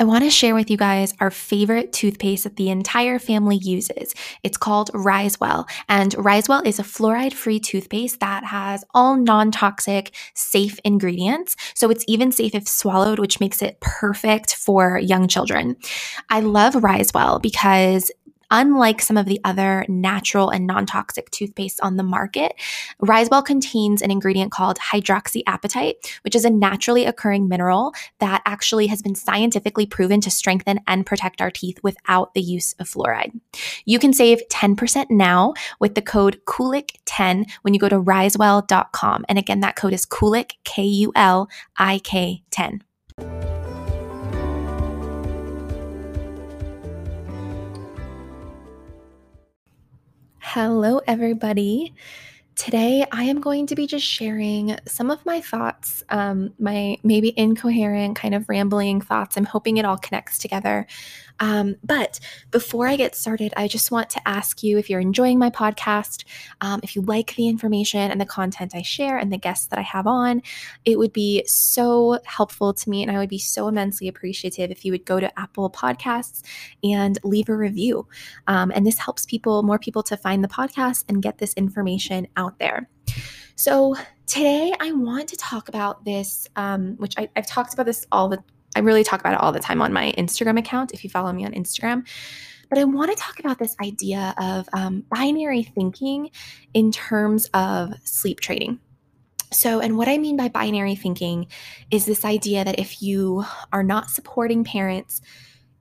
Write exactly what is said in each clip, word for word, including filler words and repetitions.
I want to share with you guys our favorite toothpaste that the entire family uses. It's called Risewell, and Risewell is a fluoride-free toothpaste that has all non-toxic, safe ingredients, so it's even safe if swallowed, which makes it perfect for young children. I love Risewell because unlike some of the other natural and non-toxic toothpastes on the market, Risewell contains an ingredient called hydroxyapatite, which is a naturally occurring mineral that actually has been scientifically proven to strengthen and protect our teeth without the use of fluoride. You can save ten percent now with the code Kulik ten when you go to risewell dot com. And again, that code is Kulik, K U L I K ten. Hello, everybody. Today, I am going to be just sharing some of my thoughts, um, my maybe incoherent kind of rambling thoughts. I'm hoping it all connects together. Um, but before I get started, I just want to ask you if you're enjoying my podcast, um, if you like the information and the content I share and the guests that I have on, it would be so helpful to me. And I would be so immensely appreciative if you would go to Apple Podcasts and leave a review. Um, and this helps people, more people to find the podcast and get this information out out there. So today I want to talk about this, um, which I, I've talked about this all the, I really talk about it all the time on my Instagram account, if you follow me on Instagram, but I want to talk about this idea of um, binary thinking in terms of sleep training. So, and what I mean by binary thinking is this idea that if you are not supporting parents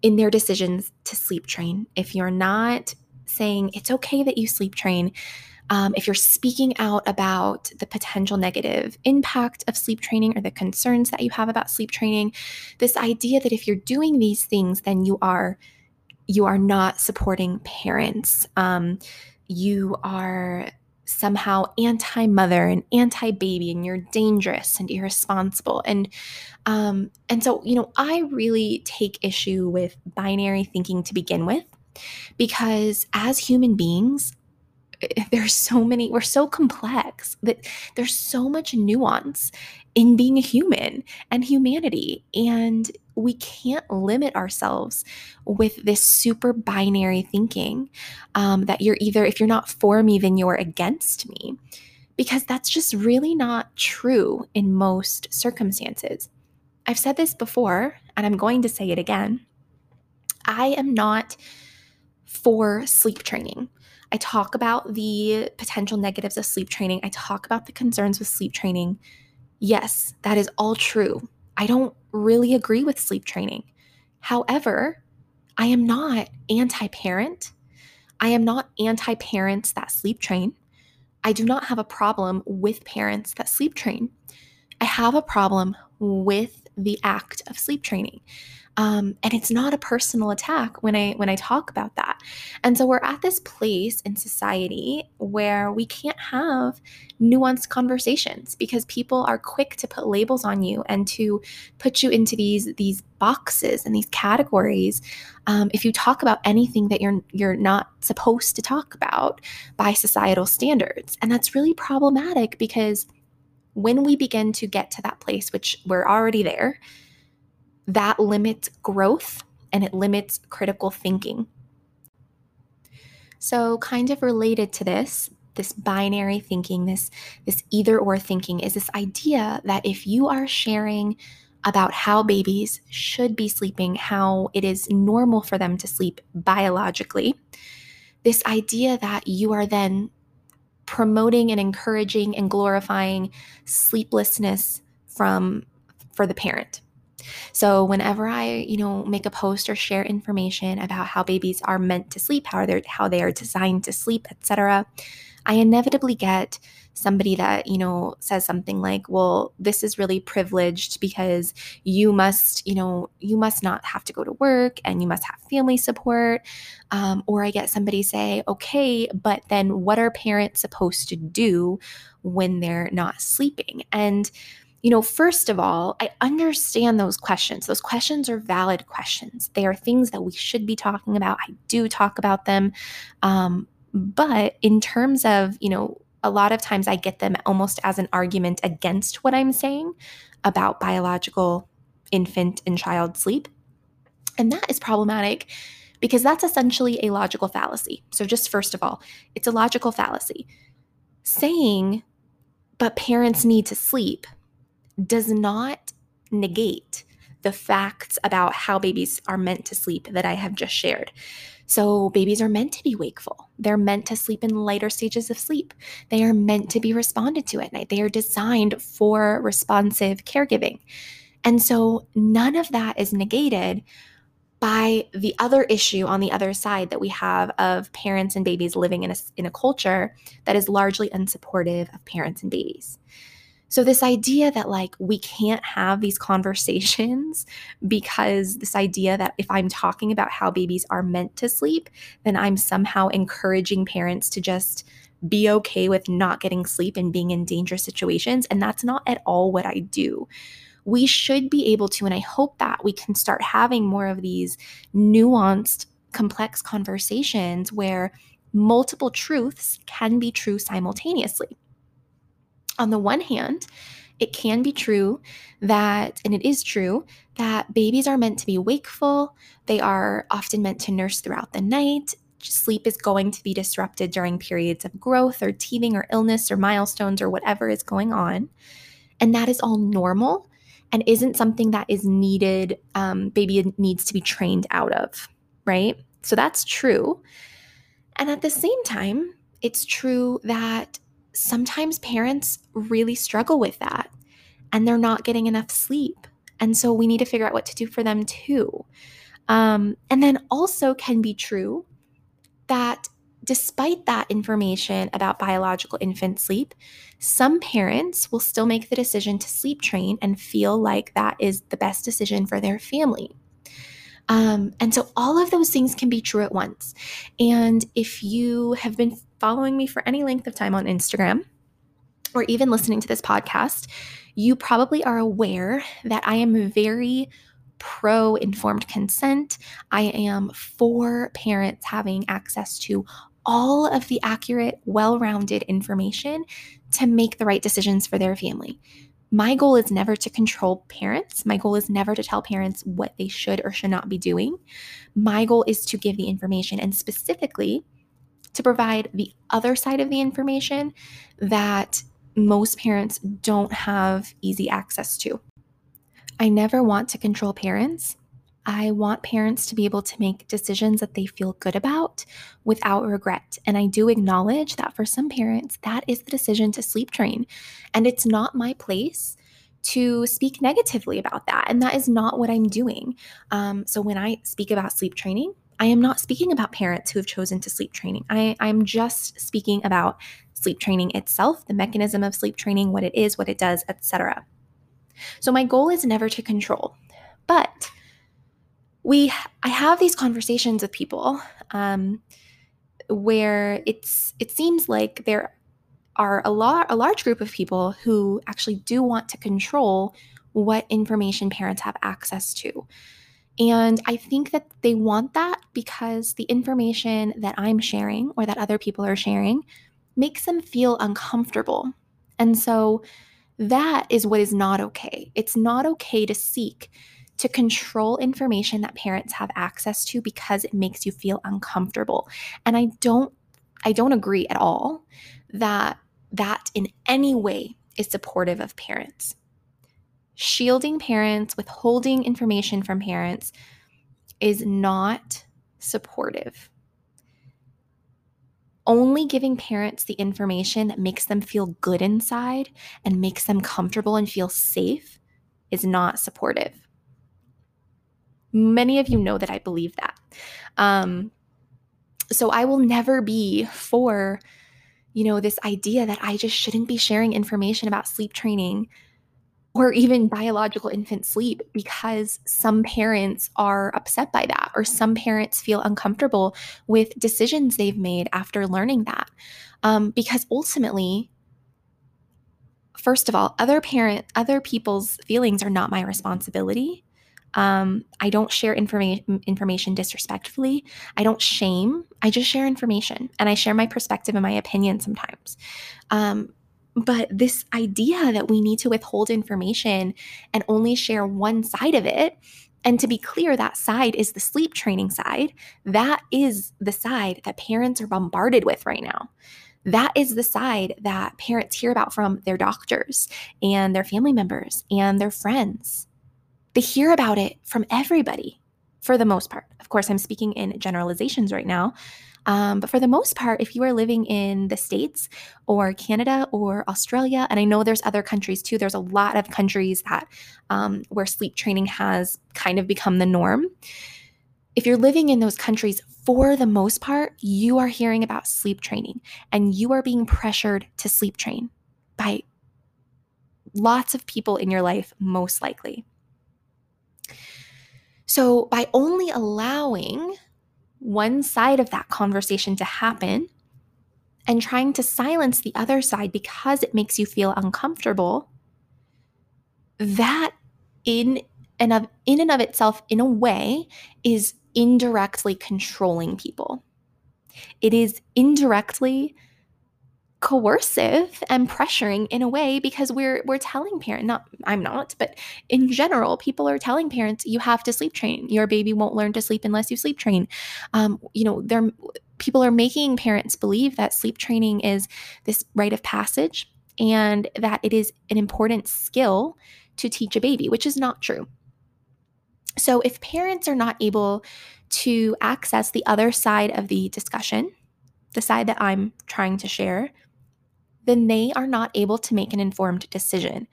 in their decisions to sleep train, if you're not saying it's okay that you sleep train, Um, if you're speaking out about the potential negative impact of sleep training or the concerns that you have about sleep training, this idea that if you're doing these things, then you are you are not supporting parents. Um, you are somehow anti-mother and anti-baby, and you're dangerous and irresponsible. And um, and so, you know, I really take issue with binary thinking to begin with, because as human beings, there's so many, we're so complex that there's so much nuance in being a human and humanity. And we can't limit ourselves with this super binary thinking um, that you're either, if you're not for me, then you're against me, because that's just really not true in most circumstances. I've said this before, and I'm going to say it again. I am not for sleep training. I talk about the potential negatives of sleep training. I talk about the concerns with sleep training. Yes, that is all true. I don't really agree with sleep training. However, I am not anti-parent. I am not anti-parents that sleep train. I do not have a problem with parents that sleep train. I have a problem with the act of sleep training. Um, and it's not a personal attack when I when I talk about that. And so we're at this place in society where we can't have nuanced conversations because people are quick to put labels on you and to put you into these these boxes and these categories. Um, if you talk about anything that you're you're not supposed to talk about by societal standards, and that's really problematic because when we begin to get to that place, which we're already there, that limits growth and it limits critical thinking. So kind of related to this, this binary thinking, this, this either or thinking is this idea that if you are sharing about how babies should be sleeping, how it is normal for them to sleep biologically, this idea that you are then promoting and encouraging and glorifying sleeplessness from for the parent. So whenever I, you know, make a post or share information about how babies are meant to sleep, how they're how they are designed to sleep, et cetera, I inevitably get somebody that, you know, says something like, well, this is really privileged because you must, you know, you must not have to go to work and you must have family support. Um, or I get somebody say, okay, but then what are parents supposed to do when they're not sleeping? And, you know, first of all, I understand those questions. Those questions are valid questions. They are things that we should be talking about. I do talk about them. Um, but in terms of, you know, a lot of times I get them almost as an argument against what I'm saying about biological infant and child sleep. And that is problematic because that's essentially a logical fallacy. So just first of all, it's a logical fallacy. Saying, but parents need to sleep, does not negate the facts about how babies are meant to sleep that I have just shared. So babies are meant to be wakeful. They're meant to sleep in lighter stages of sleep. They are meant to be responded to at night. They are designed for responsive caregiving. And so none of that is negated by the other issue on the other side that we have of parents and babies living in a, in a culture that is largely unsupportive of parents and babies. So this idea that like we can't have these conversations because this idea that if I'm talking about how babies are meant to sleep, then I'm somehow encouraging parents to just be okay with not getting sleep and being in dangerous situations. And that's not at all what I do. We should be able to, and I hope that we can start having more of these nuanced, complex conversations where multiple truths can be true simultaneously. On the one hand, it can be true that, and it is true, that babies are meant to be wakeful. They are often meant to nurse throughout the night. Sleep is going to be disrupted during periods of growth or teething or illness or milestones or whatever is going on. And that is all normal and isn't something that is needed, um, baby needs to be trained out of, right? So that's true. And at the same time, it's true that sometimes parents really struggle with that and they're not getting enough sleep. And so we need to figure out what to do for them too. Um, and then also can be true that despite that information about biological infant sleep, some parents will still make the decision to sleep train and feel like that is the best decision for their family. Um, and so all of those things can be true at once. And if you have been following me for any length of time on Instagram or even listening to this podcast, you probably are aware that I am very pro informed consent. I am for parents having access to all of the accurate, well-rounded information to make the right decisions for their family. My goal is never to control parents. My goal is never to tell parents what they should or should not be doing. My goal is to give the information and specifically to provide the other side of the information that most parents don't have easy access to. I never want to control parents. I want parents to be able to make decisions that they feel good about without regret. And I do acknowledge that for some parents, that is the decision to sleep train. And it's not my place to speak negatively about that. And that is not what I'm doing. Um, so when I speak about sleep training, I am not speaking about parents who have chosen to sleep training. I, I'm just speaking about sleep training itself, the mechanism of sleep training, what it is, what it does, et cetera. So my goal is never to control, but We, I have these conversations with people um, where it's it seems like there are a lot a large group of people who actually do want to control what information parents have access to, and I think that they want that because the information that I'm sharing or that other people are sharing makes them feel uncomfortable, and so that is what is not okay. It's not okay to seek to control information that parents have access to because it makes you feel uncomfortable. And I don't, I don't agree at all that that in any way is supportive of parents. Shielding parents, withholding information from parents is not supportive. Only giving parents the information that makes them feel good inside and makes them comfortable and feel safe is not supportive. Many of you know that I believe that. Um, so I will never be for, you know, this idea that I just shouldn't be sharing information about sleep training or even biological infant sleep because some parents are upset by that, or some parents feel uncomfortable with decisions they've made after learning that. Um, because ultimately, first of all, other parent, other people's feelings are not my responsibility. Um, I don't share informa- information disrespectfully. I don't shame. I just share information, and I share my perspective and my opinion sometimes. Um, But this idea that we need to withhold information and only share one side of it, and to be clear, that side is the sleep training side. That is the side that parents are bombarded with right now. That is the side that parents hear about from their doctors and their family members and their friends. They hear about it from everybody for the most part. Of course, I'm speaking in generalizations right now. Um, but for the most part, if you are living in the States or Canada or Australia, and I know there's other countries too, there's a lot of countries that um, where sleep training has kind of become the norm. If you're living in those countries, for the most part, you are hearing about sleep training, and you are being pressured to sleep train by lots of people in your life, most likely. So by only allowing one side of that conversation to happen and trying to silence the other side because it makes you feel uncomfortable, that in and of in and of itself, in a way, is indirectly controlling people. It is indirectly coercive and pressuring in a way, because we're we're telling parents, not I'm not, but in general, people are telling parents, you have to sleep train. Your baby won't learn to sleep unless you sleep train. Um, you know, they're people are making parents believe that sleep training is this rite of passage and that it is an important skill to teach a baby, which is not true. So if parents are not able to access the other side of the discussion, the side that I'm trying to share, then they are not able to make an informed decision.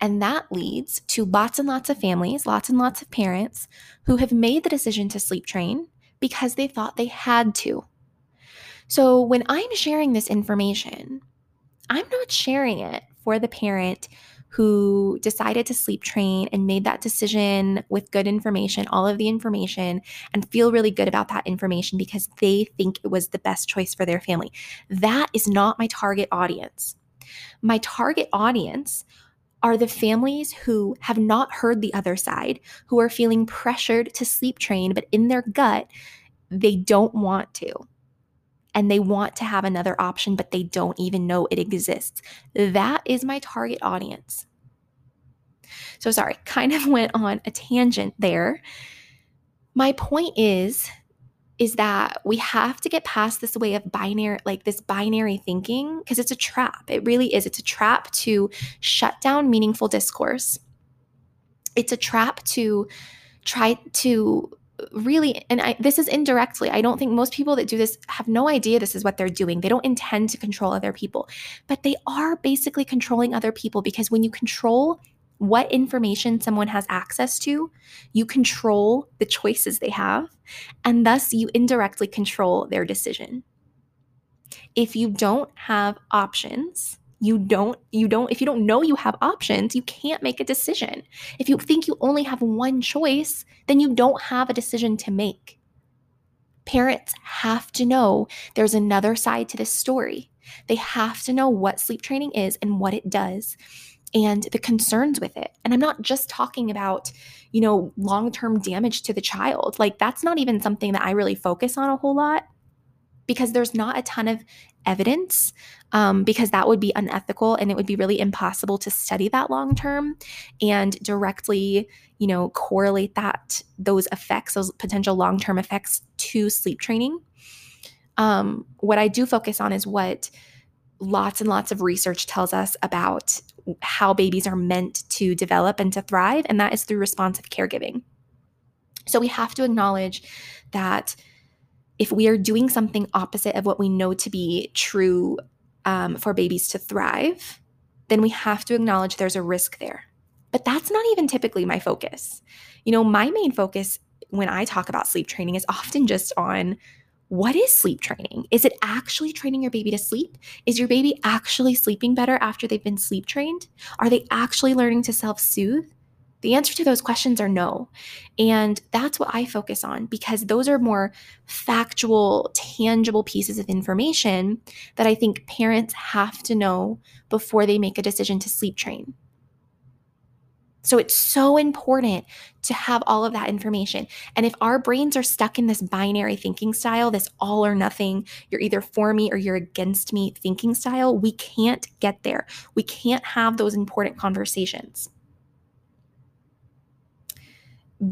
And that leads to lots and lots of families, lots and lots of parents who have made the decision to sleep train because they thought they had to. So when I'm sharing this information, I'm not sharing it for the parent who decided to sleep train and made that decision with good information, all of the information, and feel really good about that information because they think it was the best choice for their family. That is not my target audience. My target audience are the families who have not heard the other side, who are feeling pressured to sleep train, but in their gut, they don't want to. And they want to have another option, but they don't even know it exists. That is my target audience. So sorry, kind of went on a tangent there. My point is, is that we have to get past this way of binary, like this binary thinking, because it's a trap. It really is. It's a trap to shut down meaningful discourse. It's a trap to try to really, and I, this is indirectly, I don't think most people that do this have no idea this is what they're doing. They don't intend to control other people, but they are basically controlling other people, because when you control what information someone has access to, you control the choices they have, and thus you indirectly control their decision. If you don't have options, You don't, you don't, if you don't know you have options, you can't make a decision. If you think you only have one choice, then you don't have a decision to make. Parents have to know there's another side to this story. They have to know what sleep training is and what it does and the concerns with it. And I'm not just talking about, you know, long-term damage to the child. Like, that's not even something that I really focus on a whole lot, because there's not a ton of evidence, um, because that would be unethical and it would be really impossible to study that long term and directly, you know, correlate that, those effects, those potential long-term effects to sleep training. Um, what I do focus on is what lots and lots of research tells us about how babies are meant to develop and to thrive, and that is through responsive caregiving. So we have to acknowledge that if we are doing something opposite of what we know to be true um, for babies to thrive, then we have to acknowledge there's a risk there. But that's not even typically my focus. You know, my main focus when I talk about sleep training is often just on what is sleep training? Is it actually training your baby to sleep? Is your baby actually sleeping better after they've been sleep trained? Are they actually learning to self-soothe? The answer to those questions are no. And that's what I focus on, because those are more factual, tangible pieces of information that I think parents have to know before they make a decision to sleep train. So it's so important to have all of that information. And if our brains are stuck in this binary thinking style, this all or nothing, you're either for me or you're against me thinking style, we can't get there. We can't have those important conversations.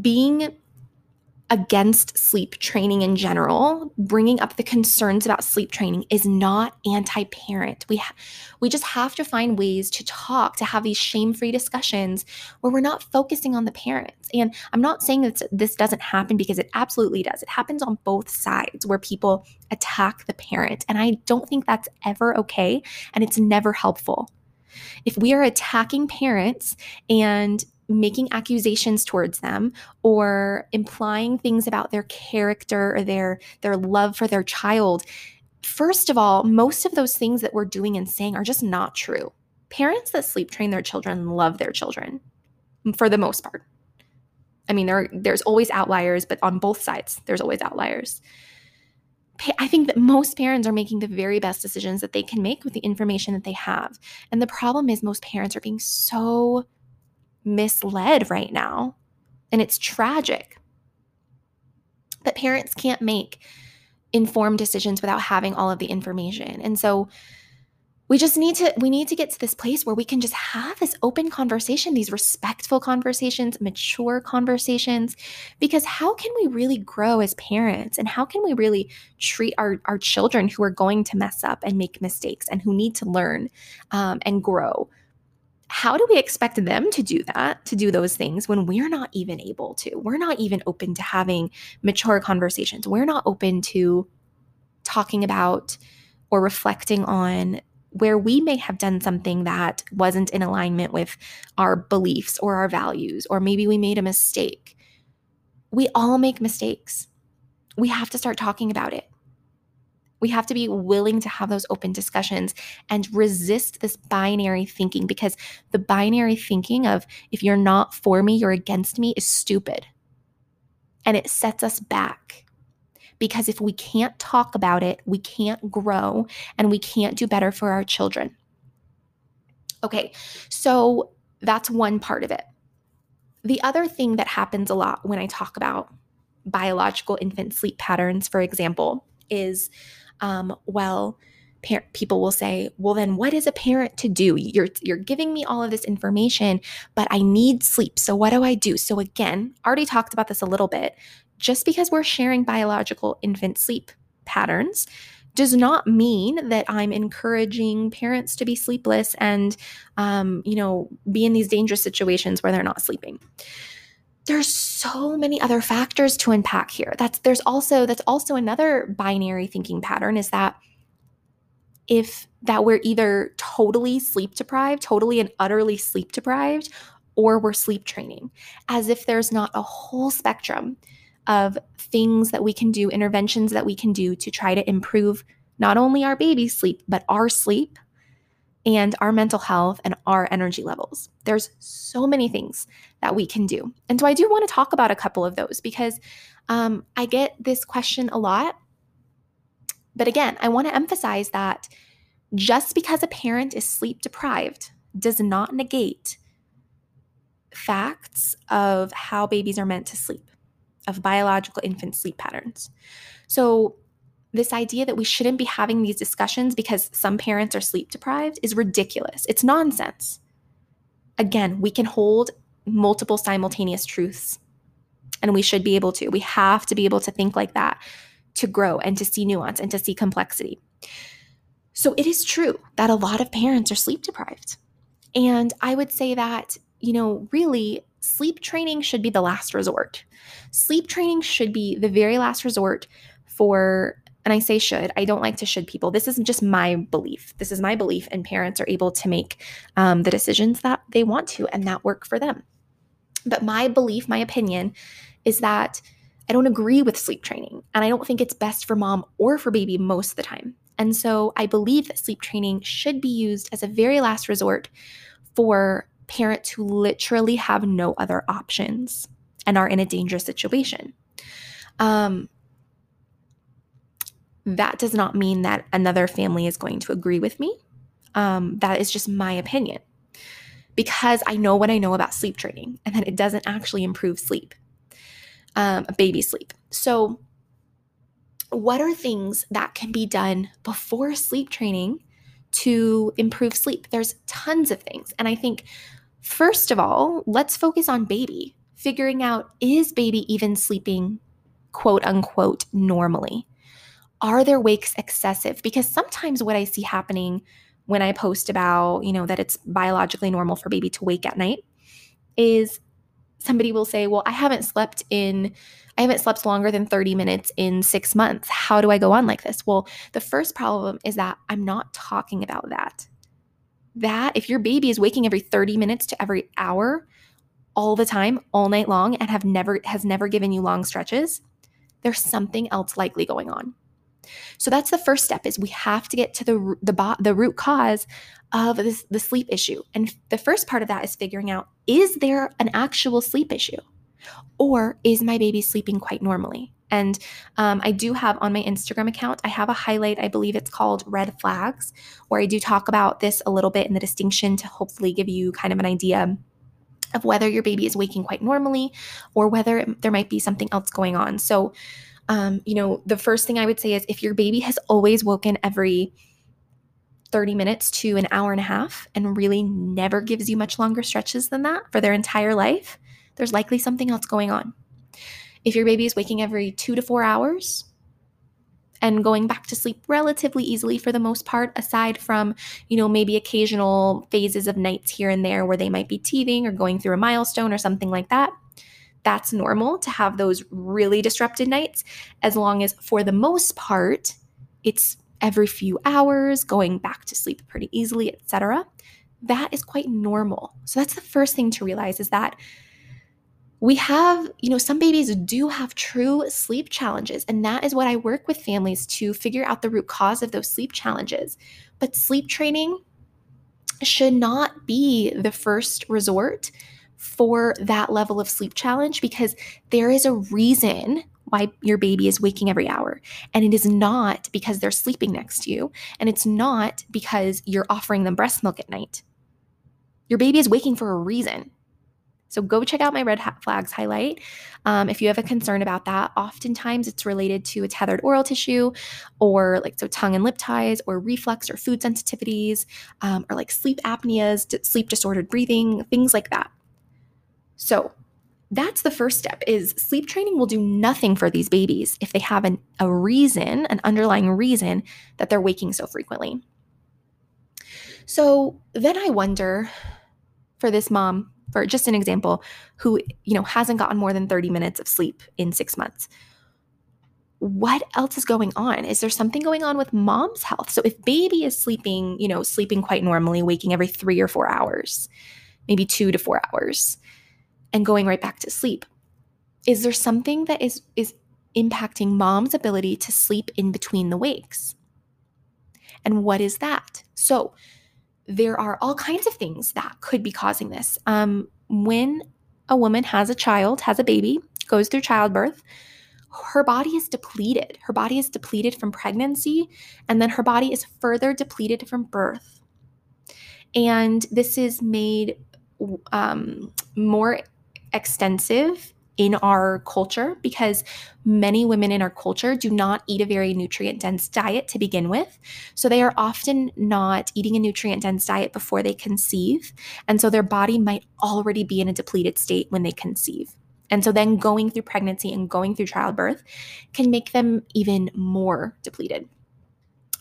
Being against sleep training in general, bringing up the concerns about sleep training is not anti-parent. We ha- we just have to find ways to talk, to have these shame-free discussions where we're not focusing on the parents. And I'm not saying that this doesn't happen, because it absolutely does. It happens on both sides where people attack the parent. And I don't think that's ever okay, and it's never helpful. If we are attacking parents and making accusations towards them or implying things about their character or their, their love for their child, first of all, most of those things that we're doing and saying are just not true. Parents that sleep train their children love their children for the most part. I mean, there there's always outliers, but on both sides, there's always outliers. I think that most parents are making the very best decisions that they can make with the information that they have. And the problem is most parents are being so misled right now, and it's tragic. But parents can't make informed decisions without having all of the information. And so we just need to we need to get to this place where we can just have this open conversation, these respectful conversations, mature conversations, because how can we really grow as parents, and how can we really treat our, our children who are going to mess up and make mistakes and who need to learn um, and grow? How do we expect them to do that, to do those things when we're not even able to? We're not even open to having mature conversations. We're not open to talking about or reflecting on where we may have done something that wasn't in alignment with our beliefs or our values, or maybe we made a mistake. We all make mistakes. We have to start talking about it. We have to be willing to have those open discussions and resist this binary thinking, because the binary thinking of if you're not for me, you're against me is stupid. And it sets us back, because if we can't talk about it, we can't grow and we can't do better for our children. Okay, so that's one part of it. The other thing that happens a lot when I talk about biological infant sleep patterns, for example, is Um, well, par- people will say, well, then what is a parent to do? You're, you're giving me all of this information, but I need sleep. So what do I do? So again, already talked about this a little bit. Just because we're sharing biological infant sleep patterns does not mean that I'm encouraging parents to be sleepless and, um, you know, be in these dangerous situations where they're not sleeping. There's so many other factors to unpack here. That's there's also that's also another binary thinking pattern, is that if that we're either totally sleep deprived, totally and utterly sleep deprived, or we're sleep training, as if there's not a whole spectrum of things that we can do, interventions that we can do to try to improve not only our baby's sleep, but our sleep and our mental health and our energy levels. There's so many things that we can do. And so I do want to talk about a couple of those, because um, I get this question a lot. But again, I want to emphasize that just because a parent is sleep deprived does not negate facts of how babies are meant to sleep, of biological infant sleep patterns. So this idea that we shouldn't be having these discussions because some parents are sleep deprived is ridiculous. It's nonsense. Again, we can hold multiple simultaneous truths, and we should be able to. We have to be able to think like that to grow and to see nuance and to see complexity. So it is true that a lot of parents are sleep deprived. And I would say that, you know, really, sleep training should be the last resort. Sleep training should be the very last resort for, and I say should, I don't like to should people. This isn't just my belief. This is my belief, and parents are able to make um, the decisions that they want to and that work for them. But my belief, my opinion is that I don't agree with sleep training, and I don't think it's best for mom or for baby most of the time. And so I believe that sleep training should be used as a very last resort for parents who literally have no other options and are in a dangerous situation. Um, that does not mean that another family is going to agree with me. Um, that is just my opinion, because I know what I know about sleep training and that it doesn't actually improve sleep, um, baby sleep. So what are things that can be done before sleep training to improve sleep? There's tons of things. And I think, first of all, let's focus on baby, figuring out, is baby even sleeping, quote unquote, normally? Are their wakes excessive? Because sometimes what I see happening when I post about, you know, that it's biologically normal for baby to wake at night is somebody will say, well, I haven't slept in, I haven't slept longer than thirty minutes in six months. How do I go on like this? Well, the first problem is that I'm not talking about that. That if your baby is waking every thirty minutes to every hour all the time, all night long, and have never, has never given you long stretches, there's something else likely going on. So that's the first step, is we have to get to the the, the root cause of this, the sleep issue. And the first part of that is figuring out, is there an actual sleep issue, or is my baby sleeping quite normally? And um, I do have on my Instagram account, I have a highlight, I believe it's called Red Flags, where I do talk about this a little bit and the distinction to hopefully give you kind of an idea of whether your baby is waking quite normally or whether it, there might be something else going on. So Um, you know, the first thing I would say is, if your baby has always woken every thirty minutes to an hour and a half and really never gives you much longer stretches than that for their entire life, there's likely something else going on. If your baby is waking every two to four hours and going back to sleep relatively easily for the most part, aside from, you know, maybe occasional phases of nights here and there where they might be teething or going through a milestone or something like that, that's normal to have those really disrupted nights, as long as for the most part, it's every few hours, going back to sleep pretty easily, et cetera. That is quite normal. So that's the first thing to realize, is that we have, you know, some babies do have true sleep challenges. And that is what I work with families to figure out the root cause of those sleep challenges. But sleep training should not be the first resort for that level of sleep challenge, because there is a reason why your baby is waking every hour. And it is not because they're sleeping next to you. And it's not because you're offering them breast milk at night. Your baby is waking for a reason. So go check out my Red Flags highlight. Um, if you have a concern about that, oftentimes it's related to a tethered oral tissue, or like, so tongue and lip ties, or reflux or food sensitivities, um, or like sleep apneas, sleep disordered breathing, things like that. So that's the first step, is sleep training will do nothing for these babies if they have an, a reason, an underlying reason that they're waking so frequently. So then I wonder, for this mom, for just an example, who, you know, hasn't gotten more than thirty minutes of sleep in six months, what else is going on? Is there something going on with mom's health? So if baby is sleeping, you know, sleeping quite normally, waking every three or four hours, maybe two to four hours, and going right back to sleep, is there something that is, is impacting mom's ability to sleep in between the wakes? And what is that? So there are all kinds of things that could be causing this. Um, when a woman has a child, has a baby, goes through childbirth, her body is depleted. Her body is depleted from pregnancy, and then her body is further depleted from birth. And this is made um, more extensive in our culture, because many women in our culture do not eat a very nutrient-dense diet to begin with. So they are often not eating a nutrient-dense diet before they conceive. And so their body might already be in a depleted state when they conceive. And so then going through pregnancy and going through childbirth can make them even more depleted.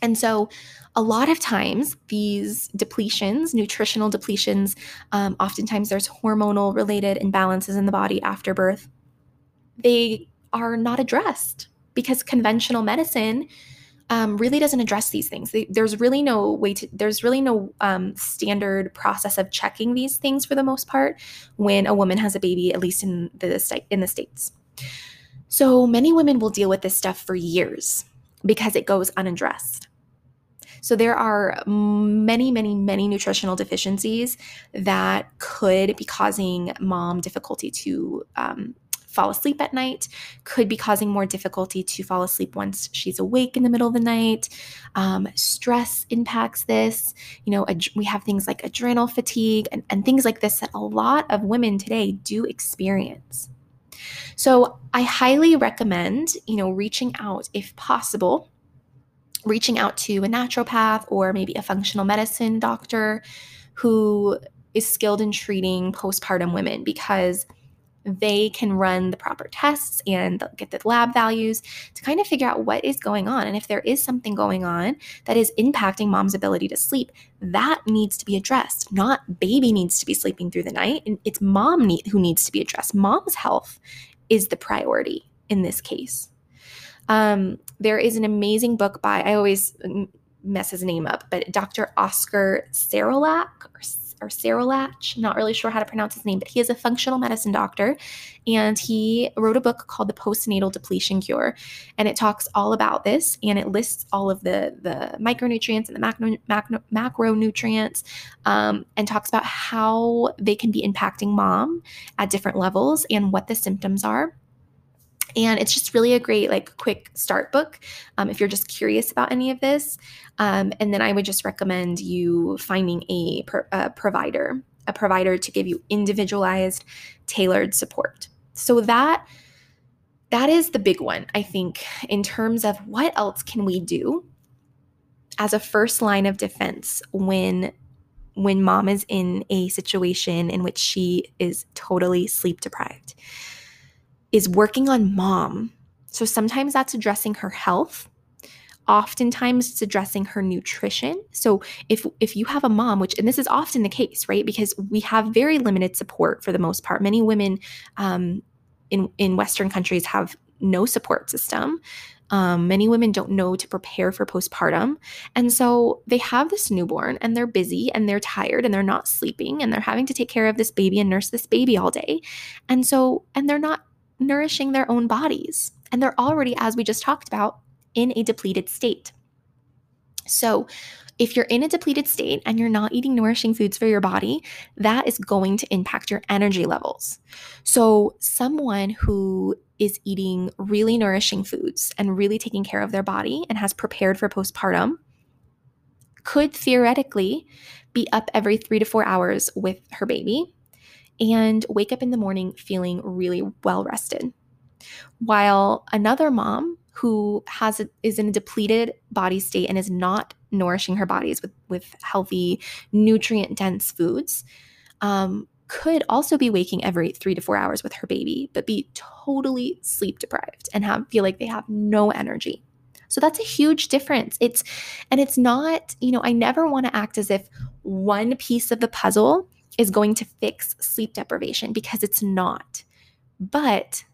And so a lot of times these depletions, nutritional depletions, um, oftentimes there's hormonal related imbalances in the body after birth. They are not addressed. because conventional medicine um, really doesn't address these things. They, there's really no way to, there's really no um, standard process of checking these things for the most part when a woman has a baby, at least in the sta- in the States. So many women will deal with this stuff for years because it goes unaddressed. So there are many, many, many nutritional deficiencies that could be causing mom difficulty to um, fall asleep at night, could be causing more difficulty to fall asleep once she's awake in the middle of the night. Um, stress impacts this. You know, ad- we have things like adrenal fatigue and, and things like this that a lot of women today do experience. So I highly recommend, you know, reaching out if possible, reaching out to a naturopath or maybe a functional medicine doctor who is skilled in treating postpartum women, because they can run the proper tests and get the lab values to kind of figure out what is going on. And if there is something going on that is impacting mom's ability to sleep, that needs to be addressed. Not baby needs to be sleeping through the night. And it's mom need, who needs to be addressed. Mom's health is the priority in this case. Um, there is an amazing book by, I always mess his name up, but Doctor Oscar Serrallach or or Serrallach, not really sure how to pronounce his name, but he is a functional medicine doctor, and he wrote a book called The Postnatal Depletion Cure, and it talks all about this, and it lists all of the, the micronutrients and the macro, macro, macronutrients, um, and talks about how they can be impacting mom at different levels and what the symptoms are. And it's just really a great, like, quick start book um, if you're just curious about any of this. Um, and then I would just recommend you finding a, pro- a provider, a provider to give you individualized, tailored support. So that that is the big one, I think, in terms of what else can we do as a first line of defense when when mom is in a situation in which she is totally sleep deprived. Is working on mom. So sometimes that's addressing her health. Oftentimes it's addressing her nutrition. So if if you have a mom, which, and this is often the case, right? Because we have very limited support for the most part. Many women um, in, in Western countries have no support system. Um, many women don't know to prepare for postpartum. And so they have this newborn and they're busy and they're tired and they're not sleeping and they're having to take care of this baby and nurse this baby all day. And so, and they're not nourishing their own bodies. And they're already, as we just talked about, in a depleted state. So if you're in a depleted state and you're not eating nourishing foods for your body, that is going to impact your energy levels. So someone who is eating really nourishing foods and really taking care of their body and has prepared for postpartum could theoretically be up every three to four hours with her baby and wake up in the morning feeling really well rested. While another mom who has a, is in a depleted body state and is not nourishing her bodies with, with healthy, nutrient-dense foods um, could also be waking every three to four hours with her baby, but be totally sleep-deprived and have feel like they have no energy. So that's a huge difference. It's and it's not, you know, I never want to act as if one piece of the puzzle is going to fix sleep deprivation, because it's not. But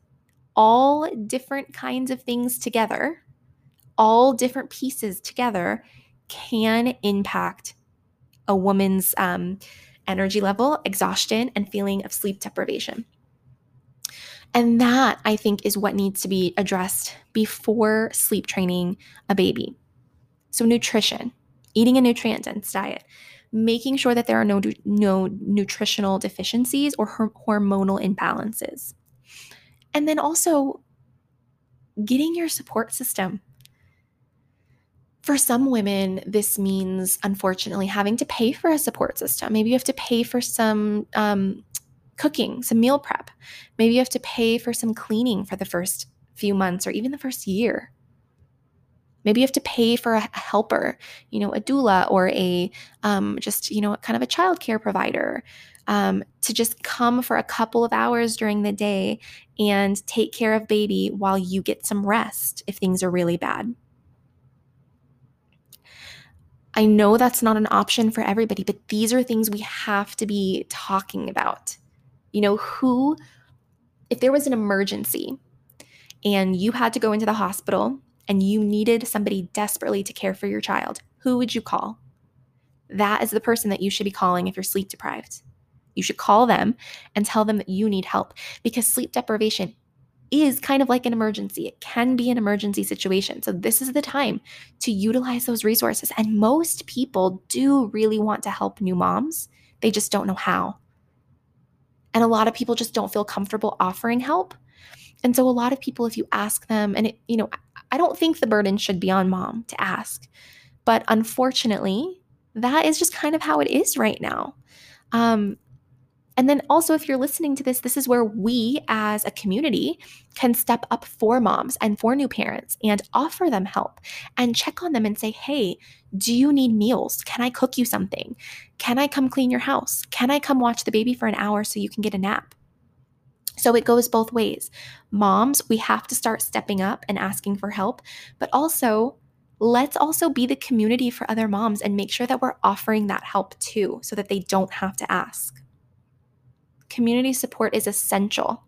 all different kinds of things together, all different pieces together can impact a woman's um, energy level, exhaustion, and feeling of sleep deprivation. And that, I think, is what needs to be addressed before sleep training a baby. So nutrition, eating a nutrient-dense diet, making sure that there are no, no nutritional deficiencies or her- hormonal imbalances. And then also getting your support system. For some women, this means, unfortunately, having to pay for a support system. Maybe you have to pay for some um, cooking, some meal prep. Maybe you have to pay for some cleaning for the first few months or even the first year. Maybe you have to pay for a helper, you know, a doula or a um, just, you know, kind of a childcare provider um, to just come for a couple of hours during the day and take care of baby while you get some rest if things are really bad. I know that's not an option for everybody, but these are things we have to be talking about. You know, who, if there was an emergency and you had to go into the hospital and you needed somebody desperately to care for your child, who would you call? That is the person that you should be calling if you're sleep deprived. You should call them and tell them that you need help, because sleep deprivation is kind of like an emergency. It can be an emergency situation. So this is the time to utilize those resources. And most people do really want to help new moms. They just don't know how. And a lot of people just don't feel comfortable offering help. And so a lot of people, if you ask them, and it, you know, I don't think the burden should be on mom to ask, but unfortunately, that is just kind of how it is right now. Um, And then also, if you're listening to this, this is where we as a community can step up for moms and for new parents and offer them help and check on them and say, hey, do you need meals? Can I cook you something? Can I come clean your house? Can I come watch the baby for an hour so you can get a nap? So it goes both ways. Moms, we have to start stepping up and asking for help, but also let's also be the community for other moms and make sure that we're offering that help too, so that they don't have to ask. Community support is essential.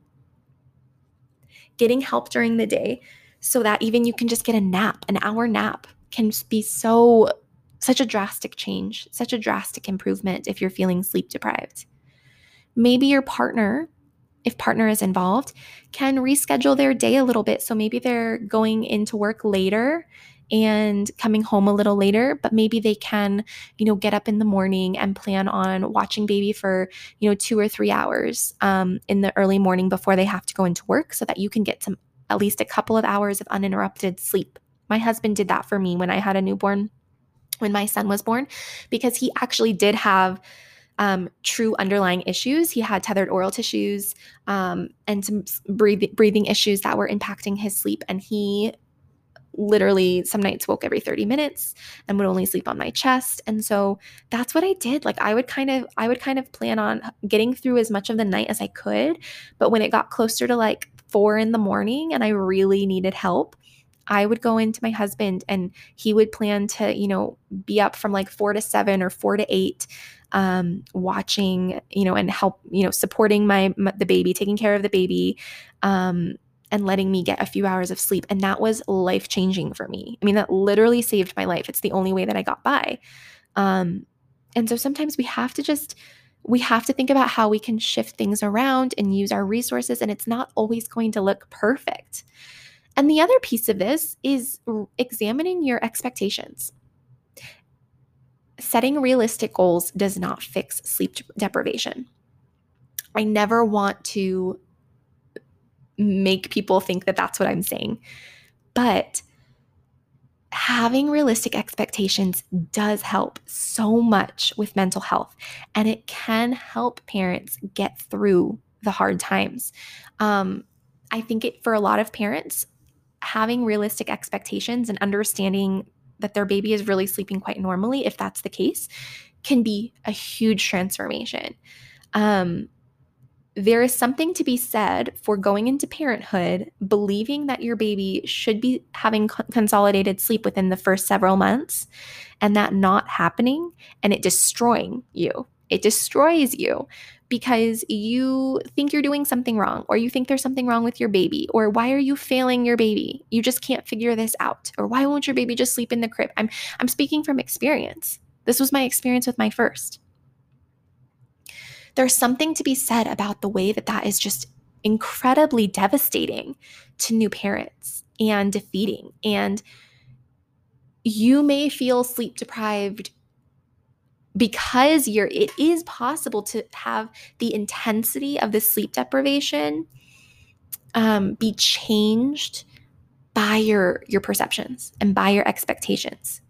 Getting help during the day so that even you can just get a nap, an hour nap, can be so, such a drastic change, such a drastic improvement if you're feeling sleep deprived. Maybe your partner, if partner is involved, can reschedule their day a little bit. So maybe they're going into work later and coming home a little later, but maybe they can, you know, get up in the morning and plan on watching baby for, you know, two or three hours um, in the early morning before they have to go into work, so that you can get some, at least a couple of hours of uninterrupted sleep. My husband did that for me when I had a newborn, when my son was born, because he actually did have um, true underlying issues. He had tethered oral tissues um, and some breathing, breathing issues that were impacting his sleep. And he literally some nights woke every thirty minutes and would only sleep on my chest. And so that's what I did. Like I would kind of, I would kind of plan on getting through as much of the night as I could. But when it got closer to like four in the morning and I really needed help, I would go into my husband and he would plan to, you know, be up from like four to seven or four to eight, um, watching, you know, and help, you know, supporting my, my the baby, taking care of the baby, um, and letting me get a few hours of sleep. And that was life-changing for me. I mean, that literally saved my life. It's the only way that I got by. Um, and so sometimes we have to just, we have to think about how we can shift things around and use our resources, and it's not always going to look perfect. And the other piece of this is examining your expectations. Setting realistic goals does not fix sleep deprivation. I never want to make people think that that's what I'm saying. But having realistic expectations does help so much with mental health, and it can help parents get through the hard times. Um, I think it, for a lot of parents, having realistic expectations and understanding that their baby is really sleeping quite normally, if that's the case, can be a huge transformation. Um, There is something to be said for going into parenthood believing that your baby should be having co- consolidated sleep within the first several months, and that not happening and it destroying you. It destroys you because you think you're doing something wrong, or you think there's something wrong with your baby, or why are you failing your baby? You just can't figure this out. Or why won't your baby just sleep in the crib? I'm I'm speaking from experience. This was my experience with my first. There's something to be said about the way that that is just incredibly devastating to new parents and defeating. And you may feel sleep deprived because you're, it is possible to have the intensity of the sleep deprivation um, be changed by your, your perceptions and by your expectations.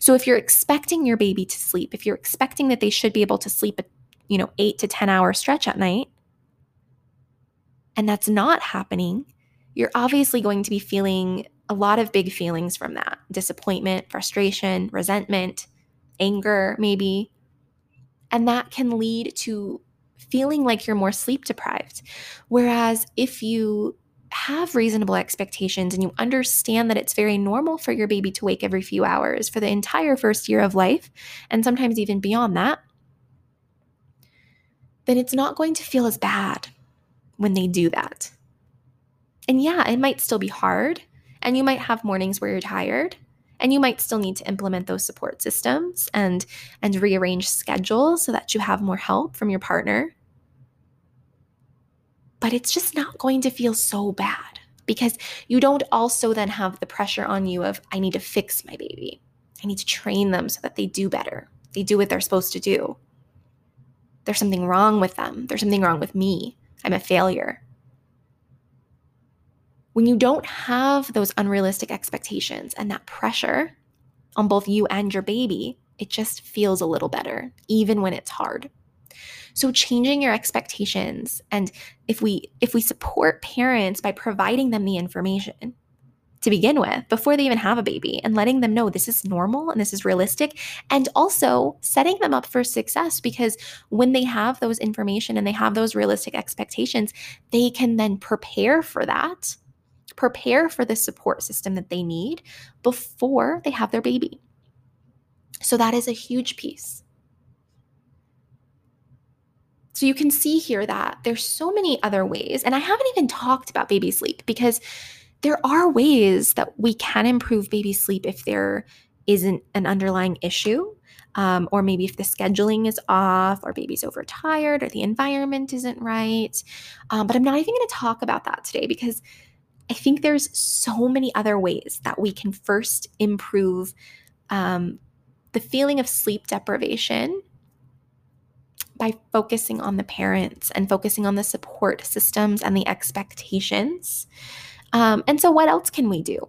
So if you're expecting your baby to sleep, if you're expecting that they should be able to sleep at you know, eight to ten hour stretch at night, and that's not happening, you're obviously going to be feeling a lot of big feelings from that. Disappointment, frustration, resentment, anger, maybe. And that can lead to feeling like you're more sleep deprived. Whereas if you have reasonable expectations and you understand that it's very normal for your baby to wake every few hours for the entire first year of life, and sometimes even beyond that, then it's not going to feel as bad when they do that. And yeah, it might still be hard, and you might have mornings where you're tired, and you might still need to implement those support systems and, and rearrange schedules so that you have more help from your partner. But it's just not going to feel so bad, because you don't also then have the pressure on you of, I need to fix my baby. I need to train them so that they do better. They do what they're supposed to do. There's something wrong with them. There's something wrong with me. I'm a failure. When you don't have those unrealistic expectations and that pressure on both you and your baby, it just feels a little better, even when it's hard. So changing your expectations, and if we if we support parents by providing them the information to begin with before they even have a baby, and letting them know this is normal and this is realistic, and also setting them up for success, because when they have those information and they have those realistic expectations, they can then prepare for that, prepare for the support system that they need before they have their baby. So that is a huge piece. So you can see here that there's so many other ways, and I haven't even talked about baby sleep, because there are ways that we can improve baby sleep if there isn't an underlying issue, um, or maybe if the scheduling is off, or baby's overtired, or the environment isn't right. Um, but I'm not even going to talk about that today, because I think there's so many other ways that we can first improve um, the feeling of sleep deprivation by focusing on the parents and focusing on the support systems and the expectations. Um, and so what else can we do?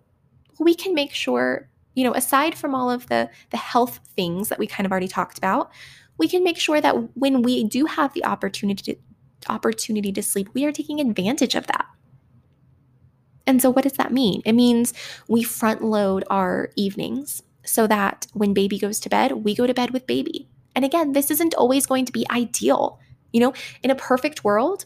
We can make sure, you know, aside from all of the, the health things that we kind of already talked about, we can make sure that when we do have the opportunity to, opportunity to sleep, we are taking advantage of that. And so what does that mean? It means we front load our evenings so that when baby goes to bed, we go to bed with baby. And again, this isn't always going to be ideal. You know, in a perfect world,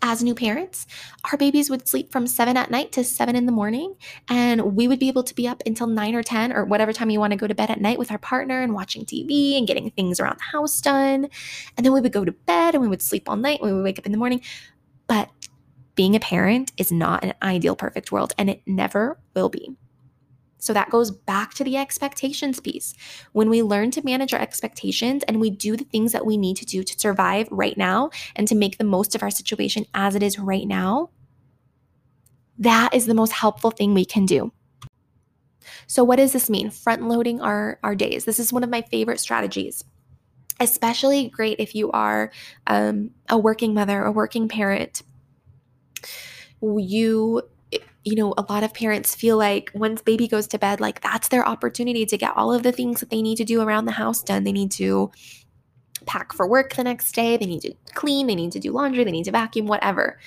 as new parents, our babies would sleep from seven at night to seven in the morning, and we would be able to be up until nine or ten or whatever time you want to go to bed at night with our partner, and watching T V and getting things around the house done. And then we would go to bed and we would sleep all night when we would wake up in the morning. But being a parent is not an ideal, perfect world, and it never will be. So that goes back to the expectations piece. When we learn to manage our expectations and we do the things that we need to do to survive right now and to make the most of our situation as it is right now, that is the most helpful thing we can do. So what does this mean? Front loading our, our days. This is one of my favorite strategies, especially great if you are um, a working mother, a working parent. You... You know, a lot of parents feel like once baby goes to bed, like that's their opportunity to get all of the things that they need to do around the house done. They need to pack for work the next day. They need to clean. They need to do laundry. They need to vacuum, whatever.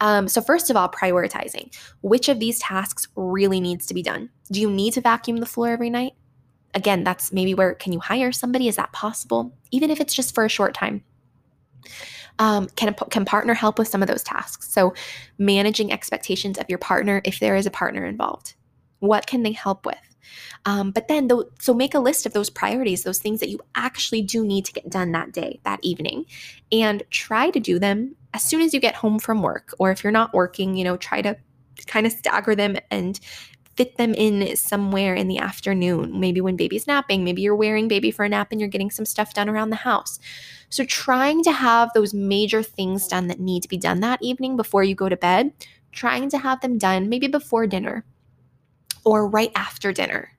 Um, so first of all, prioritizing which of these tasks really needs to be done. Do you need to vacuum the floor every night? Again, that's maybe where, can you hire somebody? Is that possible? Even if it's just for a short time. Um, can, a, can partner help with some of those tasks? So managing expectations of your partner, if there is a partner involved, what can they help with? Um, but then, th- so make a list of those priorities, those things that you actually do need to get done that day, that evening, and try to do them as soon as you get home from work. Or if you're not working, you know, try to kind of stagger them and fit them in somewhere in the afternoon, maybe when baby's napping, maybe you're wearing baby for a nap and you're getting some stuff done around the house. So trying to have those major things done that need to be done that evening before you go to bed, trying to have them done maybe before dinner or right after dinner.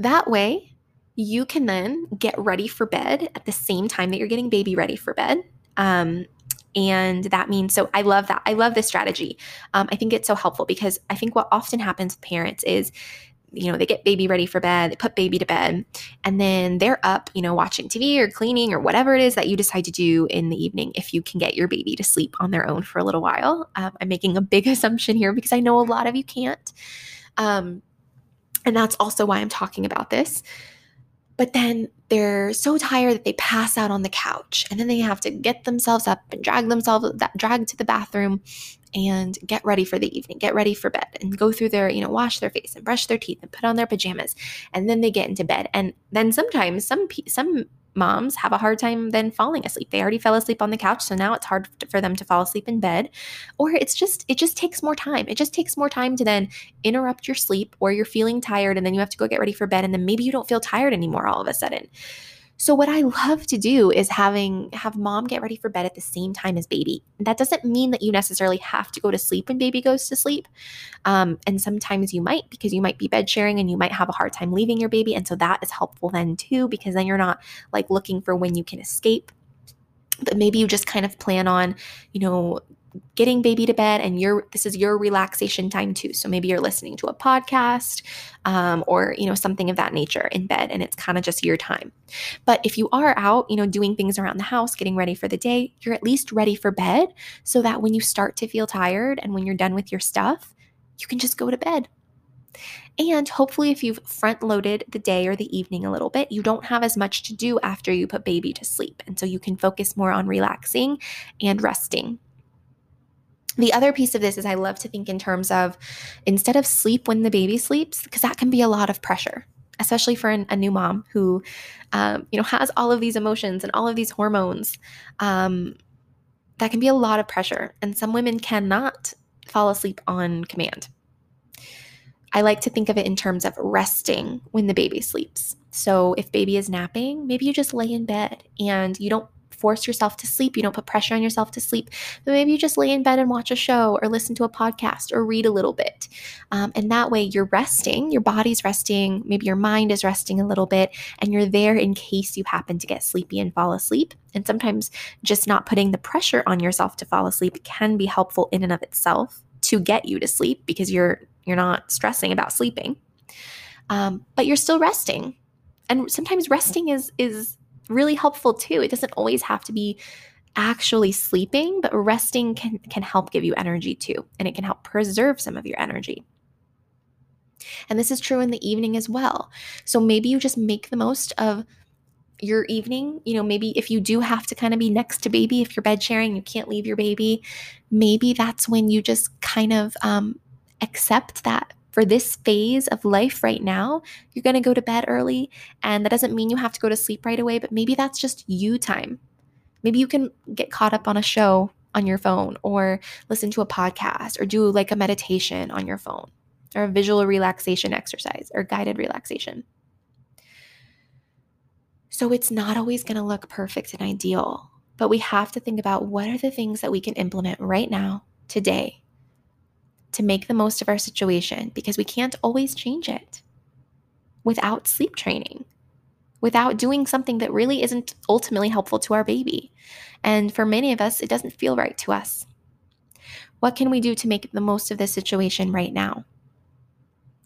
That way you can then get ready for bed at the same time that you're getting baby ready for bed. Um, And that means, so I love that. I love this strategy. Um, I think it's so helpful, because I think what often happens with parents is, you know, they get baby ready for bed, they put baby to bed, and then they're up, you know, watching T V or cleaning or whatever it is that you decide to do in the evening if you can get your baby to sleep on their own for a little while. Um, I'm making a big assumption here because I know a lot of you can't. Um, and that's also why I'm talking about this. But then they're so tired that they pass out on the couch, and then they have to get themselves up and drag themselves, drag to the bathroom and get ready for the evening, get ready for bed, and go through their, you know, wash their face and brush their teeth and put on their pajamas. And then they get into bed. And then sometimes some, some moms have a hard time then falling asleep. They already fell asleep on the couch, so now it's hard for them to fall asleep in bed. Or it's just, it just takes more time. It just takes more time to then interrupt your sleep, or you're feeling tired and then you have to go get ready for bed, and then maybe you don't feel tired anymore all of a sudden. So what I love to do is having have mom get ready for bed at the same time as baby. That doesn't mean that you necessarily have to go to sleep when baby goes to sleep. Um, and sometimes you might, because you might be bed sharing and you might have a hard time leaving your baby. And so that is helpful then too, because then you're not like looking for when you can escape. But maybe you just kind of plan on, you know, getting baby to bed, and your this is your relaxation time too. So maybe you're listening to a podcast um, or, you know, something of that nature in bed, and it's kind of just your time. But if you are out, you know, doing things around the house, getting ready for the day, you're at least ready for bed, so that when you start to feel tired and when you're done with your stuff, you can just go to bed. And hopefully if you've front loaded the day or the evening a little bit, you don't have as much to do after you put baby to sleep. And so you can focus more on relaxing and resting. The other piece of this is I love to think in terms of, instead of sleep when the baby sleeps, because that can be a lot of pressure, especially for an, a new mom who, um, you know, has all of these emotions and all of these hormones. Um, that can be a lot of pressure. And some women cannot fall asleep on command. I like to think of it in terms of resting when the baby sleeps. So if baby is napping, maybe you just lay in bed and you don't force yourself to sleep. You don't put pressure on yourself to sleep, but maybe you just lay in bed and watch a show or listen to a podcast or read a little bit. Um, and that way you're resting, your body's resting, maybe your mind is resting a little bit, and you're there in case you happen to get sleepy and fall asleep. And sometimes just not putting the pressure on yourself to fall asleep can be helpful in and of itself to get you to sleep, because you're, you're not stressing about sleeping. Um, but you're still resting. And sometimes resting is, is, really helpful too. It doesn't always have to be actually sleeping, but resting can, can help give you energy too. And it can help preserve some of your energy. And this is true in the evening as well. So maybe you just make the most of your evening. You know, maybe if you do have to kind of be next to baby, if you're bed sharing, you can't leave your baby, maybe that's when you just kind of um, accept that. For this phase of life right now, you're going to go to bed early, and that doesn't mean you have to go to sleep right away, but maybe that's just you time. Maybe you can get caught up on a show on your phone, or listen to a podcast, or do like a meditation on your phone, or a visual relaxation exercise, or guided relaxation. So it's not always going to look perfect and ideal, but we have to think about what are the things that we can implement right now, today, to make the most of our situation, because we can't always change it without sleep training, without doing something that really isn't ultimately helpful to our baby. And for many of us, it doesn't feel right to us. What can we do to make the most of this situation right now?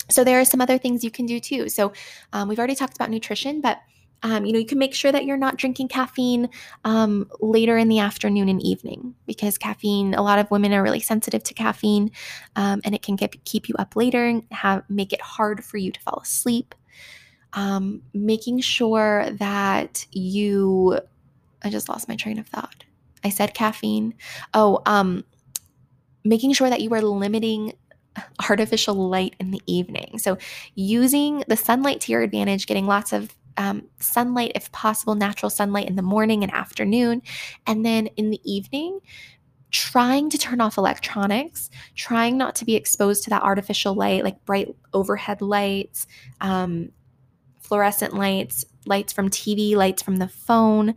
So there are some other things you can do too. So um, we've already talked about nutrition, but Um, you know, you can make sure that you're not drinking caffeine um, later in the afternoon and evening, because caffeine, a lot of women are really sensitive to caffeine, um, and it can get, keep you up later and have, make it hard for you to fall asleep. Um, making sure that you, I just lost my train of thought. I said caffeine. Oh, um, making sure that you are limiting artificial light in the evening. So using the sunlight to your advantage, getting lots of Um, sunlight, if possible, natural sunlight in the morning and afternoon. And then in the evening, trying to turn off electronics, trying not to be exposed to that artificial light, like bright overhead lights, um, fluorescent lights, lights from T V, lights from the phone,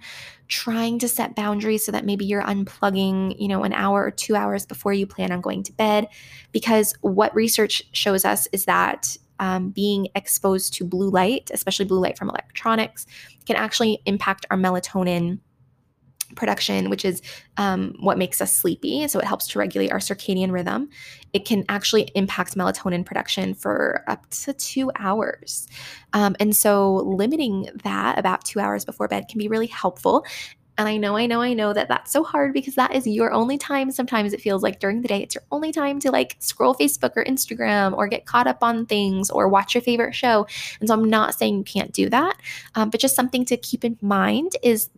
trying to set boundaries so that maybe you're unplugging, you know, an hour or two hours before you plan on going to bed. Because what research shows us is that Um, being exposed to blue light, especially blue light from electronics, can actually impact our melatonin production, which is um, what makes us sleepy. So it helps to regulate our circadian rhythm. It can actually impact melatonin production for up to two hours. Um, and so limiting that about two hours before bed can be really helpful. And I know, I know, I know that that's so hard, because that is your only time. Sometimes it feels like during the day, it's your only time to like scroll Facebook or Instagram or get caught up on things or watch your favorite show. And so I'm not saying you can't do that, um, but just something to keep in mind is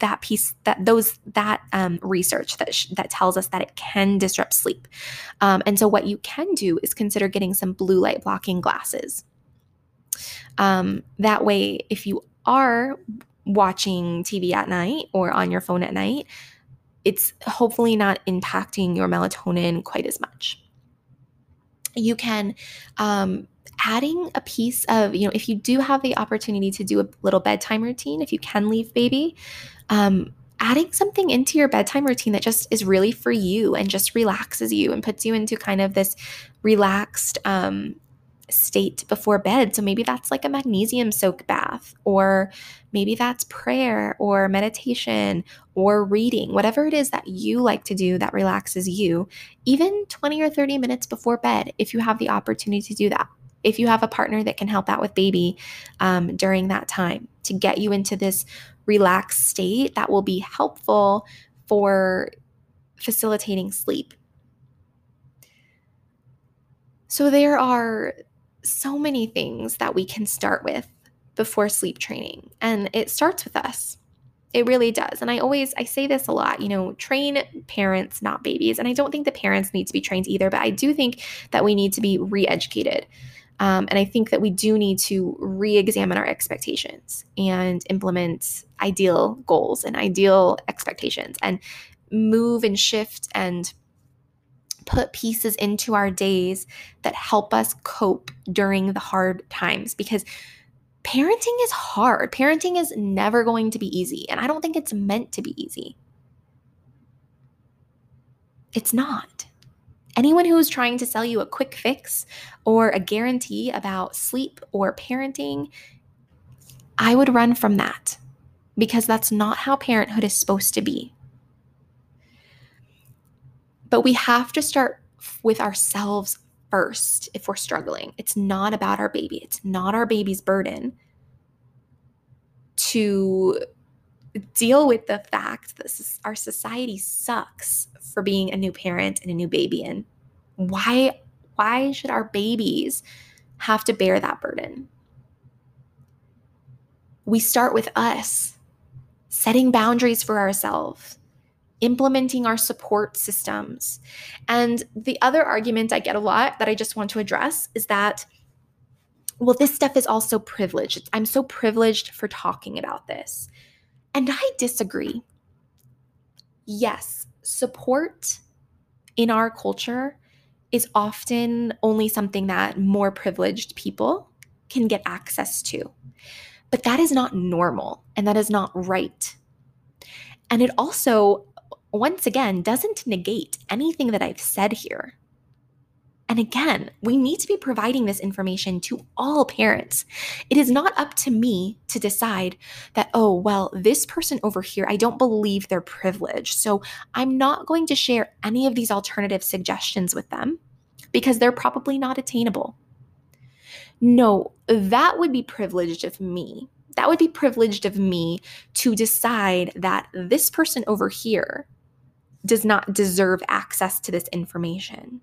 that piece, that those, that um, research that sh- that tells us that it can disrupt sleep. Um, and so what you can do is consider getting some blue light blocking glasses. Um, that way, if you are watching T V at night or on your phone at night, it's hopefully not impacting your melatonin quite as much. You can um, adding a piece of, you know, if you do have the opportunity to do a little bedtime routine, if you can leave baby, um, adding something into your bedtime routine that just is really for you and just relaxes you and puts you into kind of this relaxed um, state before bed. So maybe that's like a magnesium soak bath, or maybe that's prayer or meditation or reading, whatever it is that you like to do that relaxes you, even twenty or thirty minutes before bed, if you have the opportunity to do that. If you have a partner that can help out with baby um, during that time to get you into this relaxed state that will be helpful for facilitating sleep. So there are so many things that we can start with before sleep training, and it starts with us. It really does. And I always, I say this a lot, you know, train parents, not babies. And I don't think the parents need to be trained either, but I do think that we need to be re-educated. Um, and I think that we do need to re-examine our expectations and implement ideal goals and ideal expectations and move and shift and put pieces into our days that help us cope during the hard times, because parenting is hard. Parenting is never going to be easy, and I don't think it's meant to be easy. It's not. Anyone who is trying to sell you a quick fix or a guarantee about sleep or parenting, I would run from that, because that's not how parenthood is supposed to be. But we have to start with ourselves first if we're struggling. It's not about our baby. It's not our baby's burden to deal with the fact that our society sucks for being a new parent and a new baby. And why, why should our babies have to bear that burden? We start with us, setting boundaries for ourselves, implementing our support systems. And the other argument I get a lot that I just want to address is that, well, this stuff is also privileged. I'm so privileged for talking about this. And I disagree. Yes, support in our culture is often only something that more privileged people can get access to. But that is not normal, and that is not right. And it also, once again, doesn't negate anything that I've said here. And again, we need to be providing this information to all parents. It is not up to me to decide that, oh, well, this person over here, I don't believe they're privileged, so I'm not going to share any of these alternative suggestions with them because they're probably not attainable. No, that would be privileged of me. That would be privileged of me to decide that this person over here does not deserve access to this information.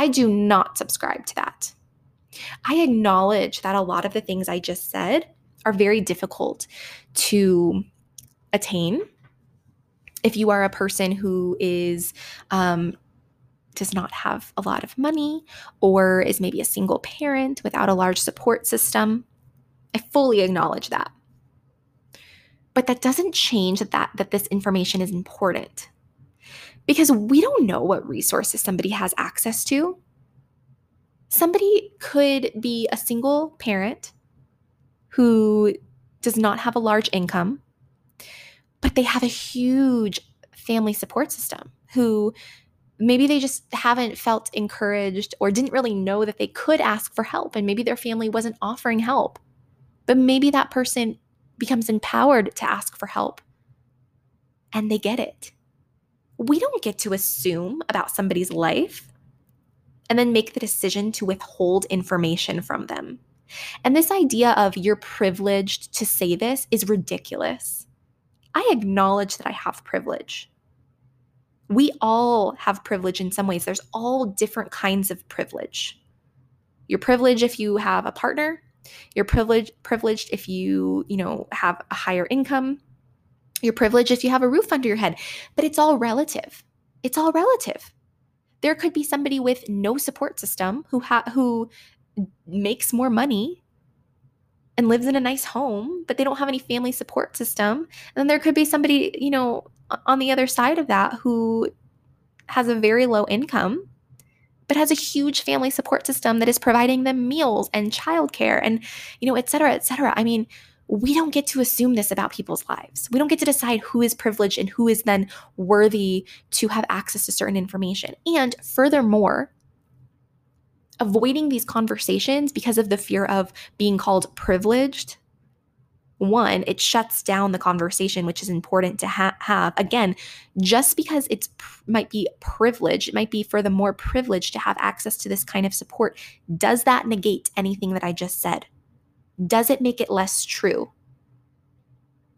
I do not subscribe to that. I acknowledge that a lot of the things I just said are very difficult to attain if you are a person who is um, does not have a lot of money or is maybe a single parent without a large support system. I fully acknowledge that. But that doesn't change that, that that this information is important, because we don't know what resources somebody has access to. Somebody could be a single parent who does not have a large income, but they have a huge family support system, who maybe they just haven't felt encouraged or didn't really know that they could ask for help, and maybe their family wasn't offering help. But maybe that person becomes empowered to ask for help and they get it. We don't get to assume about somebody's life and then make the decision to withhold information from them. And this idea of you're privileged to say this is ridiculous. I acknowledge that I have privilege. We all have privilege in some ways. There's all different kinds of privilege. Your privilege if you have a partner. You're privileged, privileged if you, you know, have a higher income. You're privileged if you have a roof under your head. But it's all relative. It's all relative. There could be somebody with no support system who ha- who makes more money and lives in a nice home, but they don't have any family support system. And then there could be somebody, you know, on the other side of that who has a very low income, but has a huge family support system that is providing them meals and childcare and, you know, et cetera, et cetera. I mean, we don't get to assume this about people's lives. We don't get to decide who is privileged and who is then worthy to have access to certain information. And furthermore, avoiding these conversations because of the fear of being called privileged, one, it shuts down the conversation, which is important to ha- have. Again, just because it's pr- might be privileged, it might be furthermore privileged to have access to this kind of support. Does that negate anything that I just said? Does it make it less true?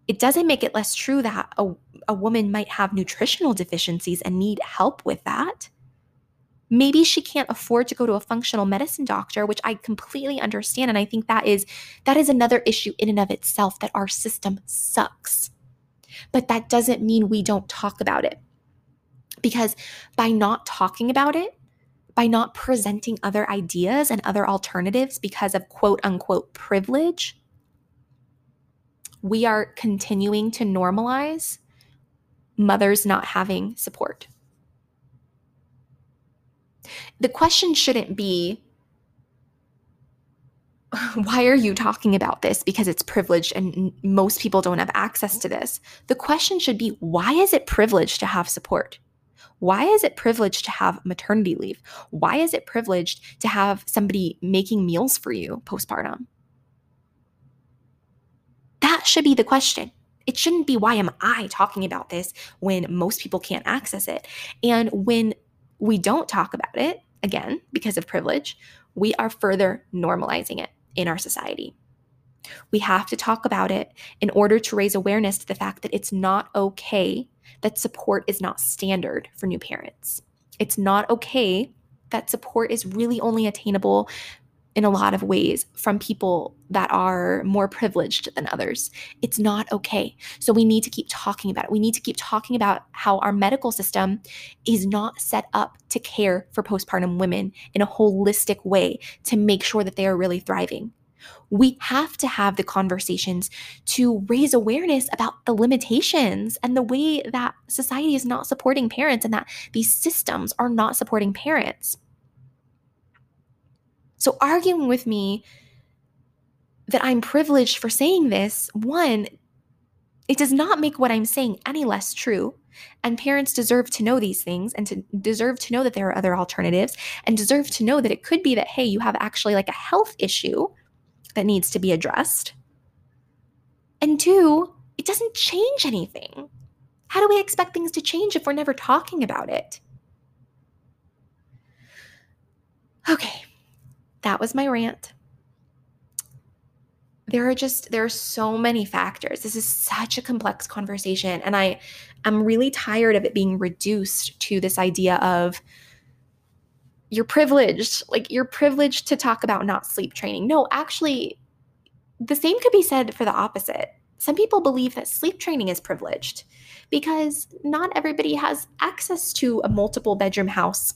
It doesn't make it less true that a, a woman might have nutritional deficiencies and need help with that. Maybe she can't afford to go to a functional medicine doctor, which I completely understand. And I think that is that is another issue in and of itself, that our system sucks. But that doesn't mean we don't talk about it. Because by not talking about it, by not presenting other ideas and other alternatives because of quote unquote privilege, we are continuing to normalize mothers not having support. The question shouldn't be, why are you talking about this? Because it's privileged and most people don't have access to this. The question should be, why is it privileged to have support? Why is it privileged to have maternity leave? Why is it privileged to have somebody making meals for you postpartum? That should be the question. It shouldn't be, why am I talking about this when most people can't access it? And when we don't talk about it, again, because of privilege, we are further normalizing it in our society. We have to talk about it in order to raise awareness to the fact that it's not okay that support is not standard for new parents. It's not okay that support is really only attainable in a lot of ways from people that are more privileged than others. It's not okay. So we need to keep talking about it. We need to keep talking about how our medical system is not set up to care for postpartum women in a holistic way to make sure that they are really thriving. We have to have the conversations to raise awareness about the limitations and the way that society is not supporting parents and that these systems are not supporting parents. So arguing with me that I'm privileged for saying this, one, it does not make what I'm saying any less true. And parents deserve to know these things and to deserve to know that there are other alternatives and deserve to know that it could be that, hey, you have actually like a health issue that needs to be addressed. And two, it doesn't change anything. How do we expect things to change if we're never talking about it? Okay. That was my rant. There are just, there are so many factors. This is such a complex conversation. And I am really tired of it being reduced to this idea of you're privileged, like you're privileged to talk about not sleep training. No, actually, the same could be said for the opposite. Some people believe that sleep training is privileged because not everybody has access to a multiple bedroom house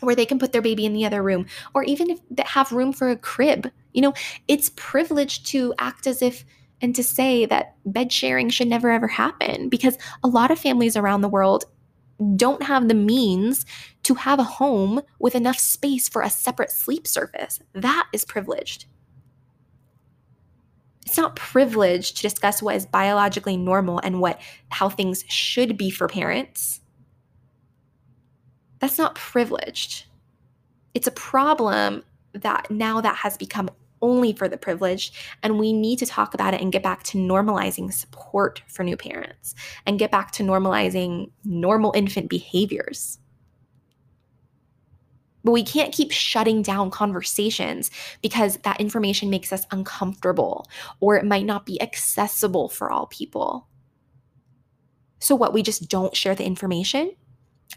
where they can put their baby in the other room, or even if they have room for a crib. You know, it's privileged to act as if and to say that bed sharing should never, ever happen because a lot of families around the world don't have the means to have a home with enough space for a separate sleep surface. That is privileged. It's not privileged to discuss what is biologically normal and what how things should be for parents. That's not privileged. It's a problem that now that has become only for the privileged, and we need to talk about it and get back to normalizing support for new parents and get back to normalizing normal infant behaviors. But we can't keep shutting down conversations because that information makes us uncomfortable or it might not be accessible for all people. So what, we just don't share the information?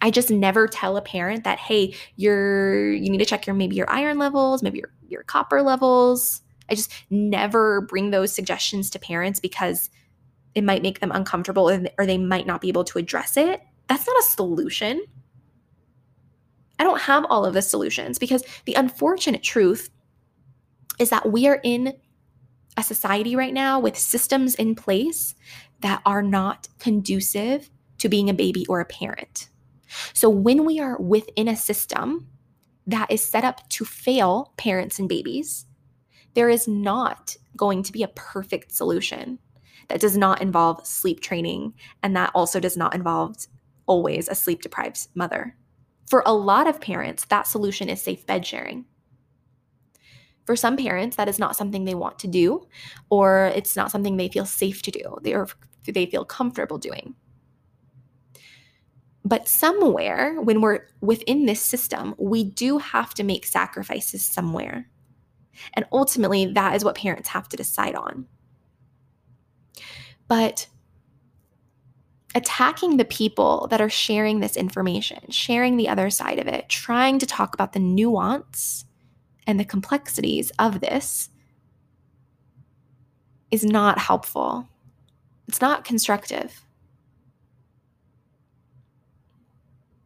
I just never tell a parent that, hey, you're you need to check your maybe your iron levels, maybe your, your copper levels. I just never bring those suggestions to parents because it might make them uncomfortable or they might not be able to address it. That's not a solution. I don't have all of the solutions because the unfortunate truth is that we are in a society right now with systems in place that are not conducive to being a baby or a parent. So when we are within a system that is set up to fail parents and babies, there is not going to be a perfect solution that does not involve sleep training, and that also does not involve always a sleep-deprived mother. For a lot of parents, that solution is safe bed sharing. For some parents, that is not something they want to do, or it's not something they feel safe to do, they, or they feel comfortable doing. But somewhere, when we're within this system, we do have to make sacrifices somewhere. And ultimately, that is what parents have to decide on. But attacking the people that are sharing this information, sharing the other side of it, trying to talk about the nuance and the complexities of this is not helpful. It's not constructive.